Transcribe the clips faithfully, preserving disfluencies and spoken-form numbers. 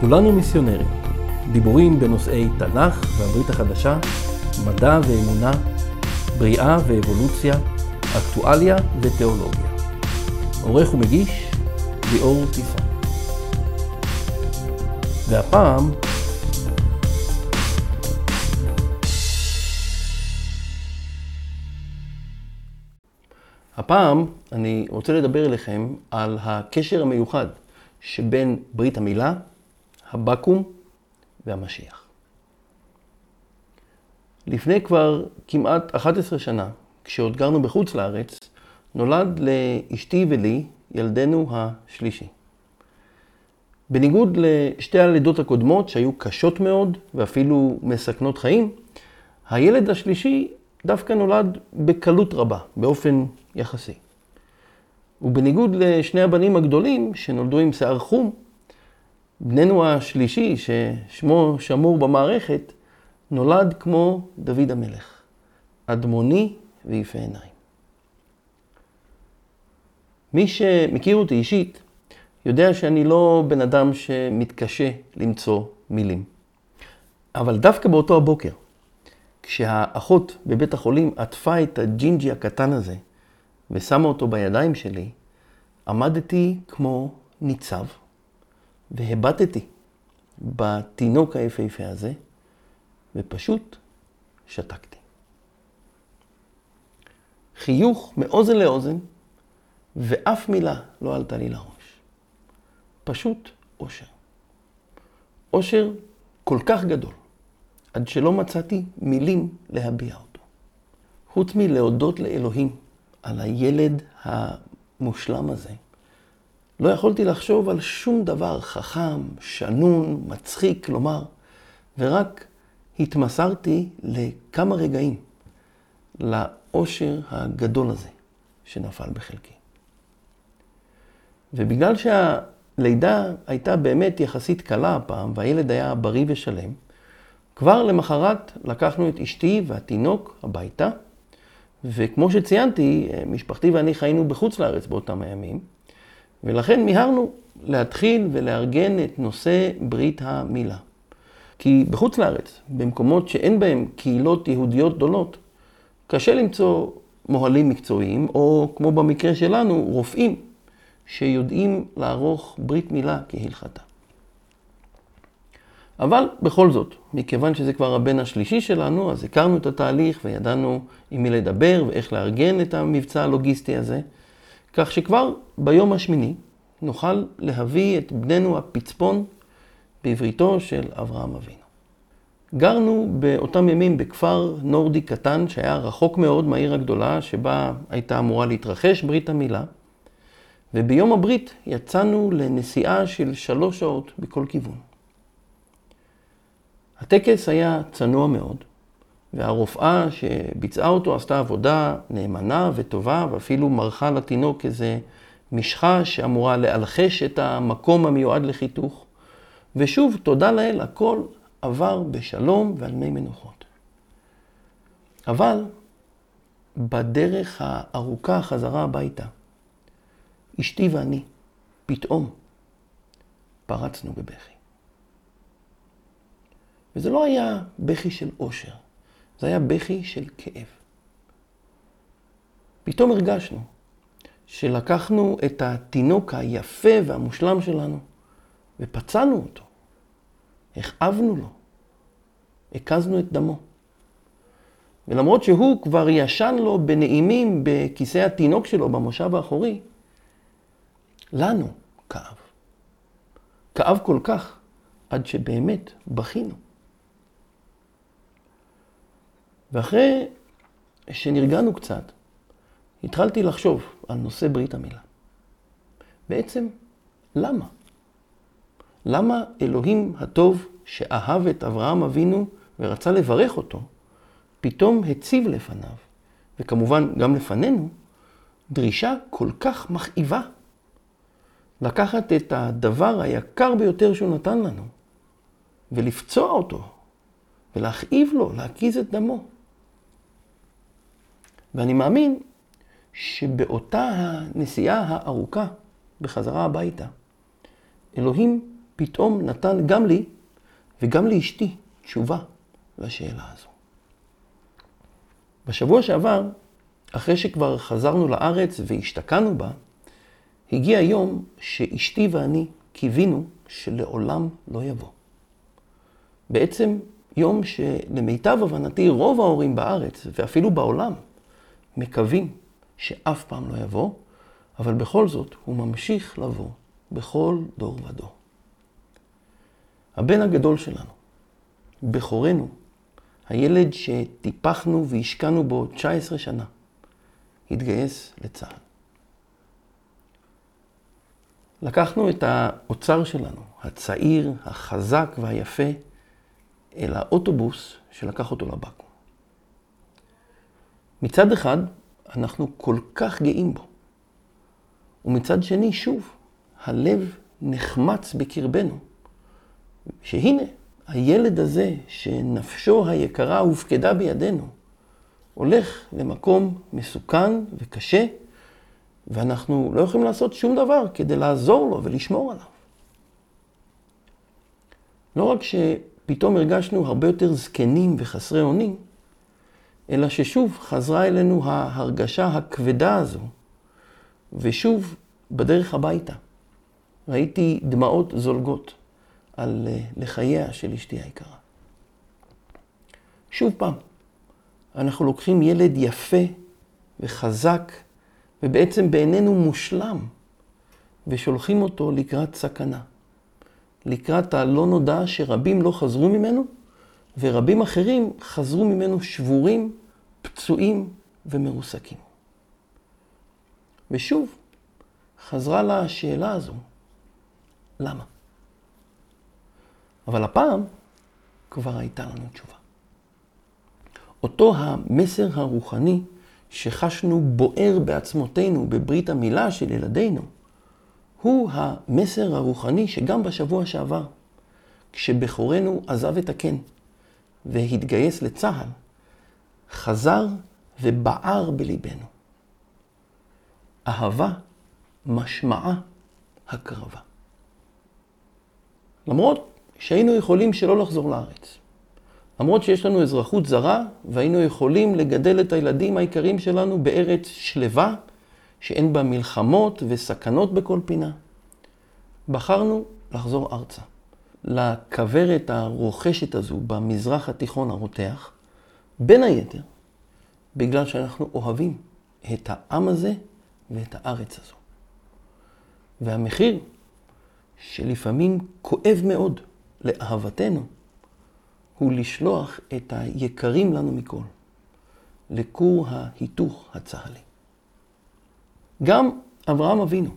כולנו מיסיונרים, דיבורים בנושאי תנ"ך והברית החדשה, מדע ואמונה, בריאה ואבולוציה, אקטואליה ותיאולוגיה. עורך ומגיש, ליאור טיפה. והפעם... הפעם אני רוצה לדבר אליכם על הקשר המיוחד שבין ברית המילה, הבקום והמשיח. לפני כבר כמעט אחת עשרה שנה, כשעוד גרנו בחוץ לארץ, נולד לאשתי ולי ילדנו השלישי. בניגוד לשתי הלידות הקודמות שהיו קשות מאוד ואפילו מסכנות חיים, הילד השלישי דווקא נולד בקלות רבה, באופן יחסי. ובניגוד לשני הבנים הגדולים שנולדו עם שיער חום, בננו השלישי, ששמו שמור במערכת, נולד כמו דוד המלך, אדמוני ויפה עיניים. מי שמכיר אותי אישית, יודע שאני לא בן אדם שמתקשה למצוא מילים. אבל דווקא באותו הבוקר, כשהאחות בבית החולים עטפה את הג'ינג'י הקטן הזה ושמה אותו בידיים שלי, עמדתי כמו ניצב. והבטתי בתינוק היפהפה הזה, ופשוט שתקתי. חיוך מאוזן לאוזן, ואף מילה לא עלתה לי לראש. פשוט אושר. אושר כל כך גדול, עד שלא מצאתי מילים להביע אותו. חוץ מלהודות לאלוהים על הילד המושלם הזה, לא יכולתי לחשוב על שום דבר חכם, שנון, מצחיק, כלומר, ורק התמסרתי לכמה רגעים, לאושר הגדול הזה שנפל בחלקי. ובגלל שהלידה הייתה באמת יחסית קלה הפעם, והילד היה בריא ושלם, כבר למחרת לקחנו את אשתי והתינוק הביתה, וכמו שציינתי, משפחתי ואני חיינו בחוץ לארץ באותם הימים, ולכן מיהרנו להתחיל ולארגן את נושא ברית המילה. כי בחוץ לארץ, במקומות שאין בהם קהילות יהודיות גדולות, קשה למצוא מוהלים מקצועיים, או כמו במקרה שלנו, רופאים שיודעים לערוך ברית מילה כהלכתה. אבל בכל זאת, מכיוון שזה כבר הבן השלישי שלנו, אז הכרנו את התהליך וידענו עם מי לדבר ואיך לארגן את המבצע הלוגיסטי הזה, כך שכבר ביום השמיני נוכל להביא את בננו הפצפון בעבריתו של אברהם אבינו. גרנו באותם ימים בכפר נורדי קטן שהיה רחוק מאוד מהעיר הגדולה שבה הייתה אמורה להתרחש ברית המילה, וביום הברית יצאנו לנסיעה של שלוש שעות בכל כיוון. הטקס היה צנוע מאוד, והרופאה שביצעה אותו עשתה עבודה נאמנה וטובה, ואפילו מרחה לתינוק איזה משחה שאמורה להלחש את המקום המיועד לחיתוך. ושוב, תודה לאל, הכל עבר בשלום ועל מי מנוחות. אבל בדרך הארוכה חזרה הביתה, אשתי ואני פתאום פרצנו בבכי. וזה לא היה בכי של אושר. זה היה בכי של כאב. פתאום הרגשנו שלקחנו את התינוק היפה והמושלם שלנו ופצענו אותו. הכאבנו לו. הקזנו את דמו. ולמרות שהוא כבר ישן לו בנעימים בכיסא התינוק שלו במושב האחורי, לנו כאב. כאב כל כך עד שבאמת בכינו. ואחרי שנרגענו קצת, התחלתי לחשוב על נושא ברית המילה. בעצם, למה? למה אלוהים הטוב שאהב את אברהם אבינו ורצה לברך אותו, פתאום הציב לפניו, וכמובן גם לפנינו, דרישה כל כך מכאיבה. לקחת את הדבר היקר ביותר שהוא נתן לנו, ולפצוע אותו, ולהכאיב לו, להקיז את דמו. ואני מאמין שבאותה הנסיעה הארוכה בחזרה הביתה, אלוהים פתאום נתן גם לי וגם לאשתי תשובה לשאלה הזו. בשבוע שעבר, אחרי שכבר חזרנו לארץ והשתקענו בה, הגיע יום שאשתי ואני קיווינו שלעולם לא יבוא. בעצם יום שלמיטב הבנתי רוב ההורים בארץ ואפילו בעולם מקווים שאף פעם לא יבוא, אבל בכל זאת הוא ממשיך לבוא בכל דור ודור. הבן הגדול שלנו, בחורנו, הילד שטיפחנו והשקענו בו תשע עשרה שנה, התגייס לצה"ל. לקחנו את האוצר שלנו, הצעיר, החזק והיפה, אל האוטובוס שלקח אותו לבקו"ם. מצד אחד, אנחנו כל כך גאים בו. ומצד שני, שוב, הלב נחמץ בקרבנו, שהנה, הילד הזה שנפשו היקרה הופקדה בידינו, הולך למקום מסוכן וקשה, ואנחנו לא יכולים לעשות שום דבר כדי לעזור לו ולשמור עליו. לא רק שפתאום הרגשנו הרבה יותר זקנים וחסרי אונים, אלא ששוב חזרה אלינו ההרגשה הכבדה הזו, ושוב בדרך הביתה ראיתי דמעות זולגות על לחייה של אשתי היקרה. שוב פעם, אנחנו לוקחים ילד יפה וחזק, ובעצם בעינינו מושלם, ושולחים אותו לקראת סכנה, לקראת הלא נודע שרבים לא חזרו ממנו, ורבים אחרים חזרו ממנו שבורים, פצועים ומרוסקים. ושוב, חזרה לה השאלה הזו, למה? אבל הפעם כבר הייתה לנו תשובה. אותו המסר הרוחני שחשנו בוער בעצמותינו בברית המילה של ילדינו, הוא המסר הרוחני שגם בשבוע שעבר, כשבחורנו עזב את הקן והתגייס לצה"ל, חזר ובער בליבנו. אהבה משמעה הקרבה. למרות שהיינו יכולים שלא לחזור לארץ, למרות שיש לנו אזרחות זרה, והיינו יכולים לגדל את הילדים העיקרים שלנו בארץ שלווה, שאין בה מלחמות וסכנות בכל פינה, בחרנו לחזור ארצה, לכברת הרוחשת הזו במזרח התיכון הרותח, בין היתר, בגלל שאנחנו אוהבים את העם הזה ואת הארץ הזו. והמחיר, שלפעמים כואב מאוד לאהבתנו, הוא לשלוח את היקרים לנו מכל, לכור ההיתוך הצהלי. גם אברהם אבינו,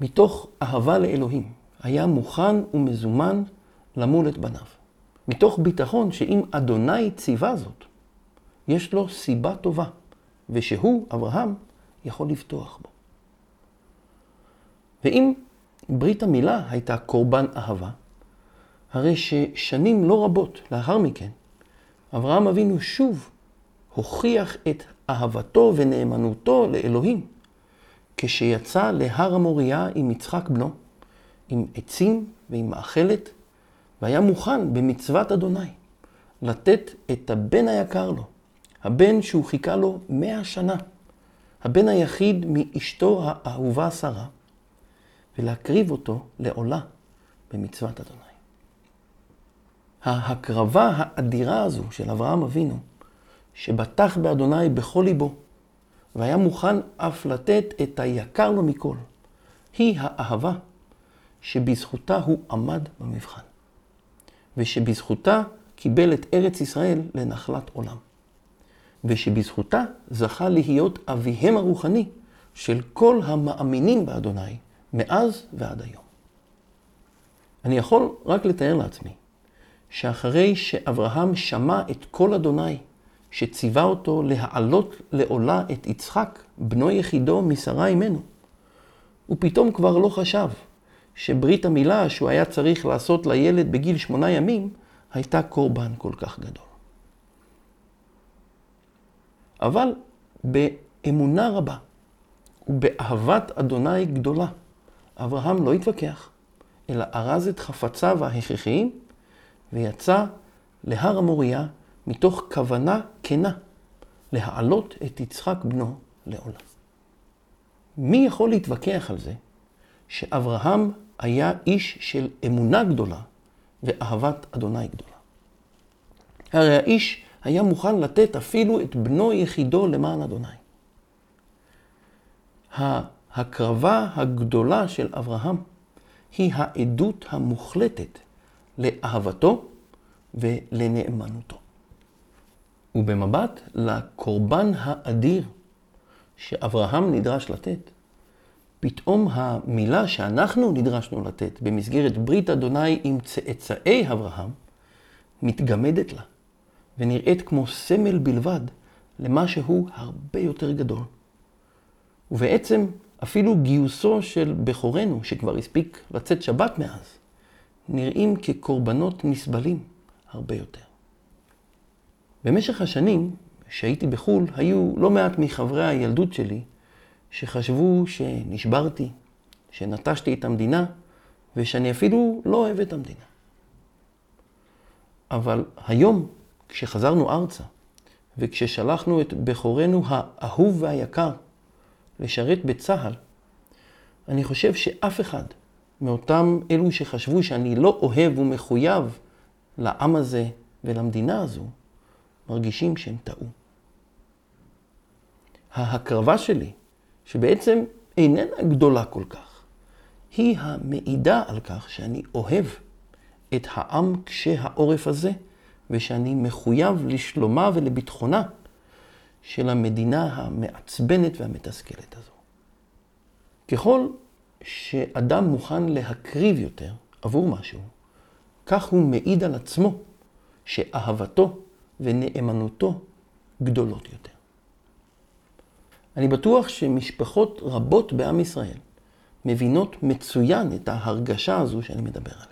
מתוך אהבה לאלוהים, היה מוכן ומזומן למול את בניו. מתוך ביטחון שאם אדוני ציווה זאת, יש לו סיבה טובה, ושהוא, אברהם, יכול לבטוח בו. ואם ברית המילה הייתה קורבן אהבה, הרי ששנים לא רבות לאחר מכן, אברהם אבינו שוב הוכיח את אהבתו ונאמנותו לאלוהים, כשיצא להר המוריה עם יצחק בנו, עם עצים ועם מאכלת, והיה מוכן במצוות אדוני לתת את הבן היקר לו, הבן שהוא חיכה לו מאה שנה, הבן היחיד מאשתו האהובה שרה, ולהקריב אותו לעולה במצוות אדוני. ההקרבה האדירה הזו של אברהם אבינו, שבטח באדוני בכל ליבו, והיה מוכן אף לתת את היקר לו מכל, היא האהבה שבזכותה הוא עמד במבחן, ושבזכותה קיבל את ארץ ישראל לנחלת עולם, ושבזכותה זכה להיות אביהם הרוחני של כל המאמינים באדוני מאז ועד היום. אני יכול רק לתאר לעצמי, שאחרי שאברהם שמע את כל אדוני שציווה אותו להעלות לעולה את יצחק, בנו יחידו משרה אימנו, הוא פתאום כבר לא חשב שברית המילה שהוא היה צריך לעשות לילד בגיל שמונה ימים הייתה קורבן כל כך גדול. אבל באמונה רבה ובאהבת אדוני גדולה. אברהם לא התווכח, אלא ארז את חפציו ההכרחיים ויצא להר המוריה מתוך כוונה כנה להעלות את יצחק בנו לעולם. מי יכול להתווכח על זה שאברהם היה איש של אמונה גדולה ואהבת אדוני גדולה? הרי האיש היה מוכן לתת אפילו את בנו יחידו למען אדוני. ההקרבה הגדולה של אברהם היא העדות המוחלטת לאהבתו ולנאמנותו. ובמבט לקורבן האדיר שאברהם נדרש לתת, פתאום המילה שאנחנו נדרשנו לתת במסגרת ברית אדוני עם צאצאי אברהם מתגמדת לה ונראית כמו סמל בלבד למשהו הרבה יותר גדול. ובעצם אפילו גיוסו של בחורנו שכבר הספיק לצאת שבת מאז נראים כקורבנות נסבלים הרבה יותר. במשך השנים שהייתי בחול היו לא מעט מחברי הילדות שלי שחשבו שנשברתי, שנטשתי את המדינה ושאני אפילו לא אוהב את המדינה. אבל היום כשחזרנו ארצה וכששלחנו את בחורנו האהוב והיקר לשרת בצהל, אני חושב שאף אחד מאותם אלו שחשבו שאני לא אוהב ומחויב לעם הזה ולמדינה הזו מרגישים שהם טעו. ההקרבה שלי, שבעצם איננה גדולה כל כך, היא המעידה על כך שאני אוהב את העם כשהעורף הזה, ושאני מחויב לשלומה ולביטחונה של המדינה המעצבנת והמתסכלת הזו. ככל שאדם מוכן להקריב יותר עבור משהו, כך הוא מעיד על עצמו שאהבתו ונאמנותו גדולות יותר. אני בטוח שמשפחות רבות בעם ישראל מבינות מצוין את ההרגשה הזו שאני מדבר עליה.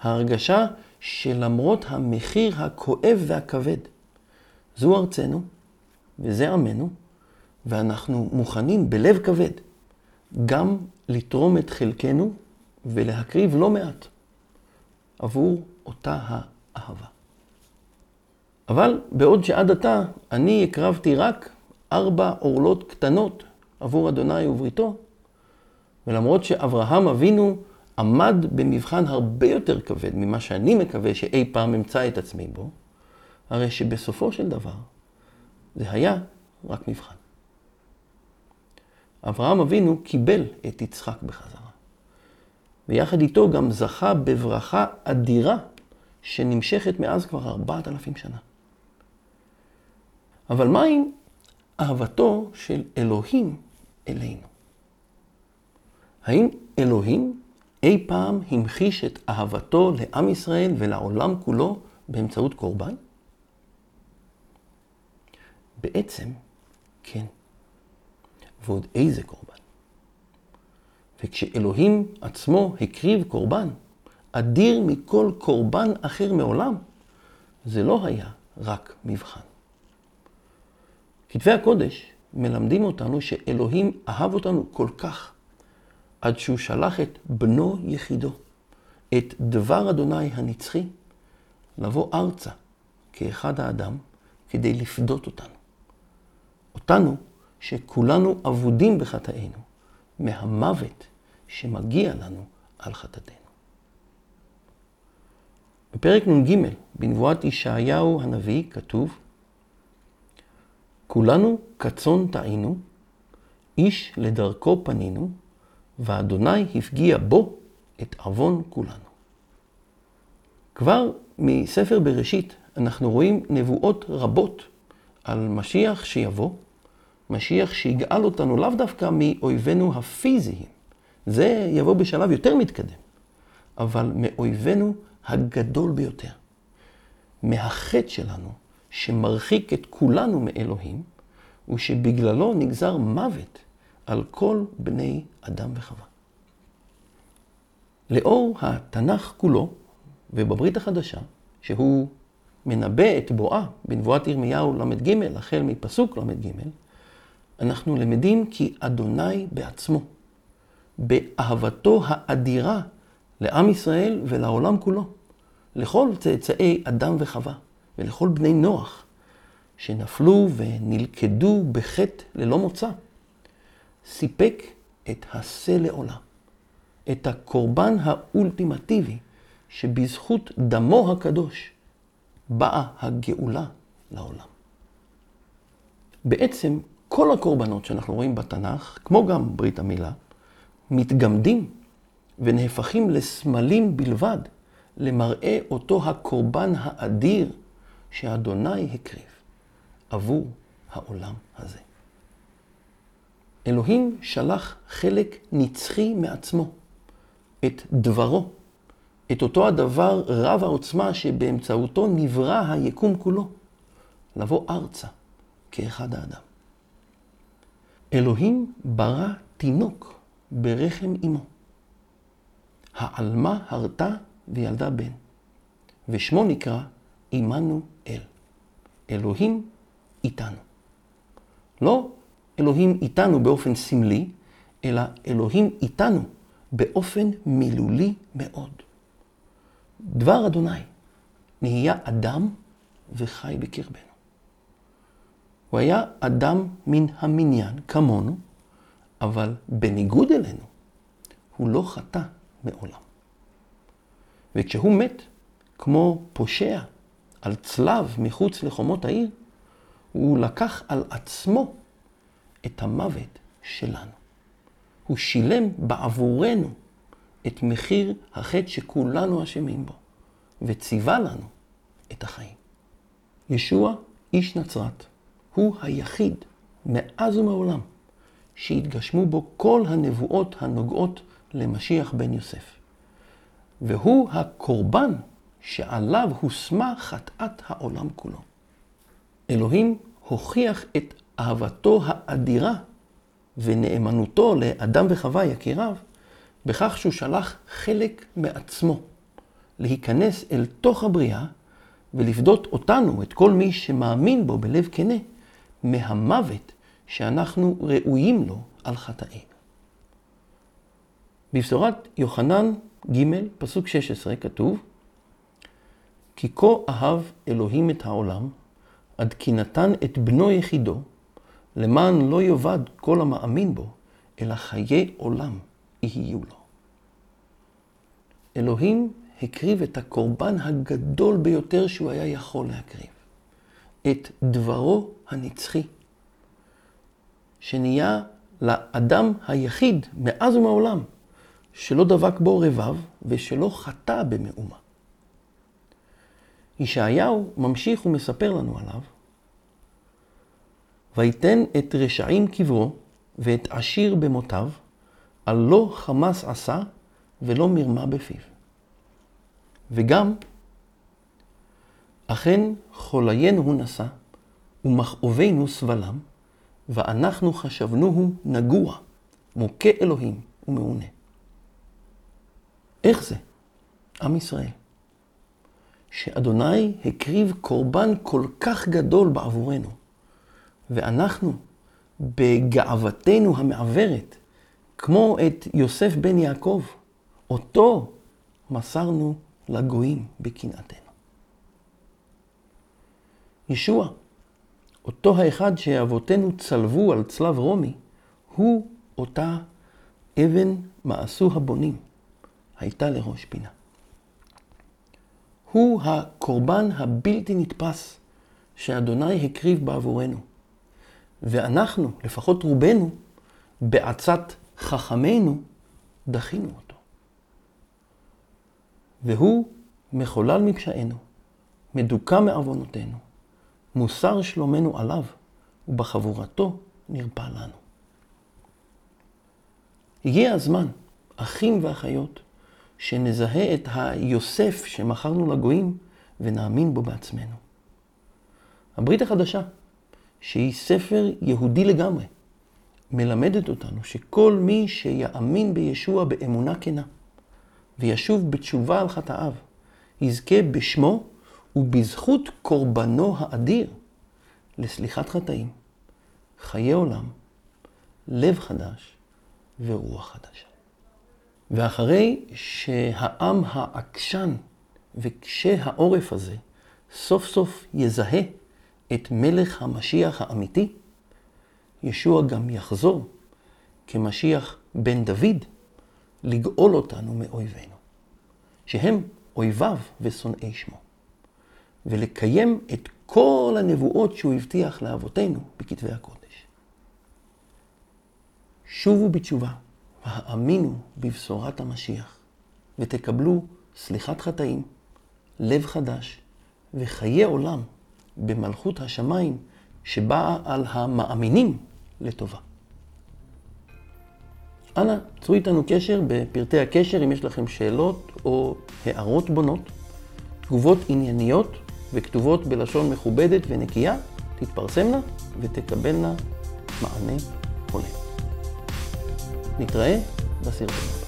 ההרגשה שלמרות המחיר הכואב והכבד, זו ארצנו וזה עמנו, ואנחנו מוכנים בלב כבד גם לתרום את חלקנו ולהקריב לא מעט עבור אותה האהבה. אבל בעוד שעד עתה אני הקרבתי רק ארבע אורלות קטנות עבור אדוני ובריתו, ולמרות שאברהם אבינו עמד במבחן הרבה יותר כבד ממה שאני מקווה שאי פעם אמצא את עצמי בו, הרי שבסופו של דבר זה היה רק מבחן. אברהם אבינו קיבל את יצחק בחזרה, ויחד איתו גם זכה בברכה אדירה שנמשכת מאז כבר ארבעת אלפים שנה. אבל מה אם אהבתו של אלוהים אלינו? האם אלוהים אי פעם המחיש את אהבתו לעם ישראל ולעולם כולו באמצעות קורבן? בעצם כן. ועוד איזה קורבן. וכשאלוהים עצמו הקריב קורבן, אדיר מכל קורבן אחר מעולם, זה לא היה רק מבחן. כתבי הקודש מלמדים אותנו שאלוהים אהב אותנו כל כך, עד שהוא שלח את בנו יחידו, את דבר אדוני הנצחי, לבוא ארצה כאחד האדם כדי לפדות אותנו. אותנו שכולנו עבודים בחטאינו, מהמוות שמגיע לנו על חטאתנו. בפרק נ"ג בנבואת ישעיהו הנביא כתוב, כולנו כצאן טעינו, איש לדרכו פנינו, ואדוני הפגיע בו את עוון כולנו. כבר מספר בראשית אנחנו רואים נבואות רבות על משיח שיבוא, משיח שיגאל אותנו לאו דווקא מאויבינו הפיזיים. זה יבוא בשלב יותר מתקדם, אבל מאויבינו הגדול ביותר. מהחטא שלנו שמרחיק את כולנו מאלוהים, ושבגללו נגזר מוות על כל בני אדם וחווה. לאור התנ"ך כולו, ובברית החדשה, שהוא מנבא את בואה, בנבואת ירמיהו למד ג', החל מפסוק למד ג', אנחנו למדים כי אדוני בעצמו, באהבתו האדירה לעם ישראל ולעולם כולו, לכל צאצאי אדם וחווה ולכל בני נוח, שנפלו ונלכדו בחטא ללא מוצא, סיפק את השה לעולה, את הקורבן האולטימטיבי, שבזכות דמו הקדוש באה הגאולה לעולם. בעצם כל הקורבנות שאנחנו רואים בתנ"ך, כמו גם ברית המילה, מתגמדים ונהפכים לסמלים בלבד, למראה אותו הקורבן האדיר שאדוני הקריב עבור העולם הזה. אלוהים שלח חלק נצחי מעצמו, את דברו, את אותו הדבר רב העוצמה שבאמצעותו נברא היקום כולו, לבוא ארצה כאחד האדם. אלוהים ברא תינוק ברחם אמו. העלמה הרתה וילדה בן, ושמו נקרא עמנו אל. אלוהים איתנו. לא אלוהים איתנו באופן סמלי, אלא אלוהים איתנו באופן מילולי מאוד. דבר אדוני נהיה אדם וחי בקרבנו. הוא היה אדם מן המניין, כמונו, אבל בניגוד אלינו, הוא לא חטא מעולם. וכשהוא מת, כמו פושע, על צלב מחוץ לחומות העיר, הוא לקח על עצמו את המוות שלנו. הוא שילם בעבורנו את מחיר החטא שכולנו אשמים בו, וציווה לנו את החיים. ישוע, איש נצרת, הוא היחיד מאז ומעולם שהתגשמו בו כל הנבואות הנוגעות למשיח בן יוסף. והוא הקורבן שעליו הושמה חטאת העולם כולו. אלוהים הוכיח את אהבתו האדירה ונאמנותו לאדם וחווה יקיריו, בכך שהוא שלח חלק מעצמו להיכנס אל תוך הבריאה ולפדות אותנו, את כל מי שמאמין בו בלב כנה, מהמוות שאנחנו ראויים לו על חטאים. בבשורת יוחנן ג' פסוק שש עשרה כתוב, כי כה אהב אלוהים את העולם, עד כי נתן את בנו יחידו, למען לא יאבד כל המאמין בו, אלא חיי עולם יהיו לו. אלוהים הקריב את הקורבן הגדול ביותר שהוא היה יכול להקריב, את דברו הנצחי, שנהיה לאדם היחיד מאז ומעולם, שלא דבק בו רבב ושלא חטא במאומה. ישעיהו ממשיך ומספר לנו עליו, ויתן את רשעים קברו ואת עשיר במותיו, על לא חמס עשה ולא מרמה בפיו. וגם, אכן חוליינו נשא ומכאובנו סבלם, ואנחנו חשבנוהו נגוע, מוכה אלוהים ומעונה. איך זה, עם ישראל, שאדוני הקריב קורבן כל כך גדול בעבורנו, ואנחנו בגאוותנו המעוורת, כמו את יוסף בן יעקב, אותו מסרנו לגויים בקנאתנו. ישוע, אותו האחד שאבותינו צלבו על צלב רומי, הוא אותה אבן מעשו הבונים, הייתה לראש פינה. הוא הקורבן הבלתי נתפס שאדוני הקריב בעבורנו. ואנחנו, לפחות רובנו, בעצת חכמינו, דחינו אותו. והוא מחולל מפשענו, מדוקה מעוונותינו, מוסר שלומנו עליו, ובחבורתו נרפא לנו. הגיע הזמן, אחים ואחיות, שנזהה את היוסף שמכרנו לגויים ונאמין בו בעצמנו. הברית החדשה, שהיא ספר יהודי לגמרי, מלמדת אותנו שכל מי שיאמין בישוע באמונה כנה וישוב בתשובה על חטאיו, יזכה בשמו ובזכות קורבנו האדיר לסליחת חטאים, חיי עולם, לב חדש ורוח חדשה. ואחרי שהעם העקשן וקשה העורף הזה סוף סוף יזהה את מלך המשיח האמיתי, ישוע גם יחזור כמשיח בן דוד לגאול אותנו מאויבינו, שהם אויביו ושונאי שמו, ולקיים את כל הנבואות שהוא הבטיח לאבותינו בכתבי הקודש. שובו בתשובה והאמינו בבשורת המשיח, ותקבלו סליחת חטאים, לב חדש וחיי עולם במלכות השמיים שבאה על המאמינים לטובה. אנא, צרו איתנו קשר בפרטי הקשר אם יש לכם שאלות או הערות בונות, תגובות ענייניות וכתובות בלשון מכובדת ונקייה, תתפרסמנה ותקבלנה מענה הולם. נתראה בסרטון.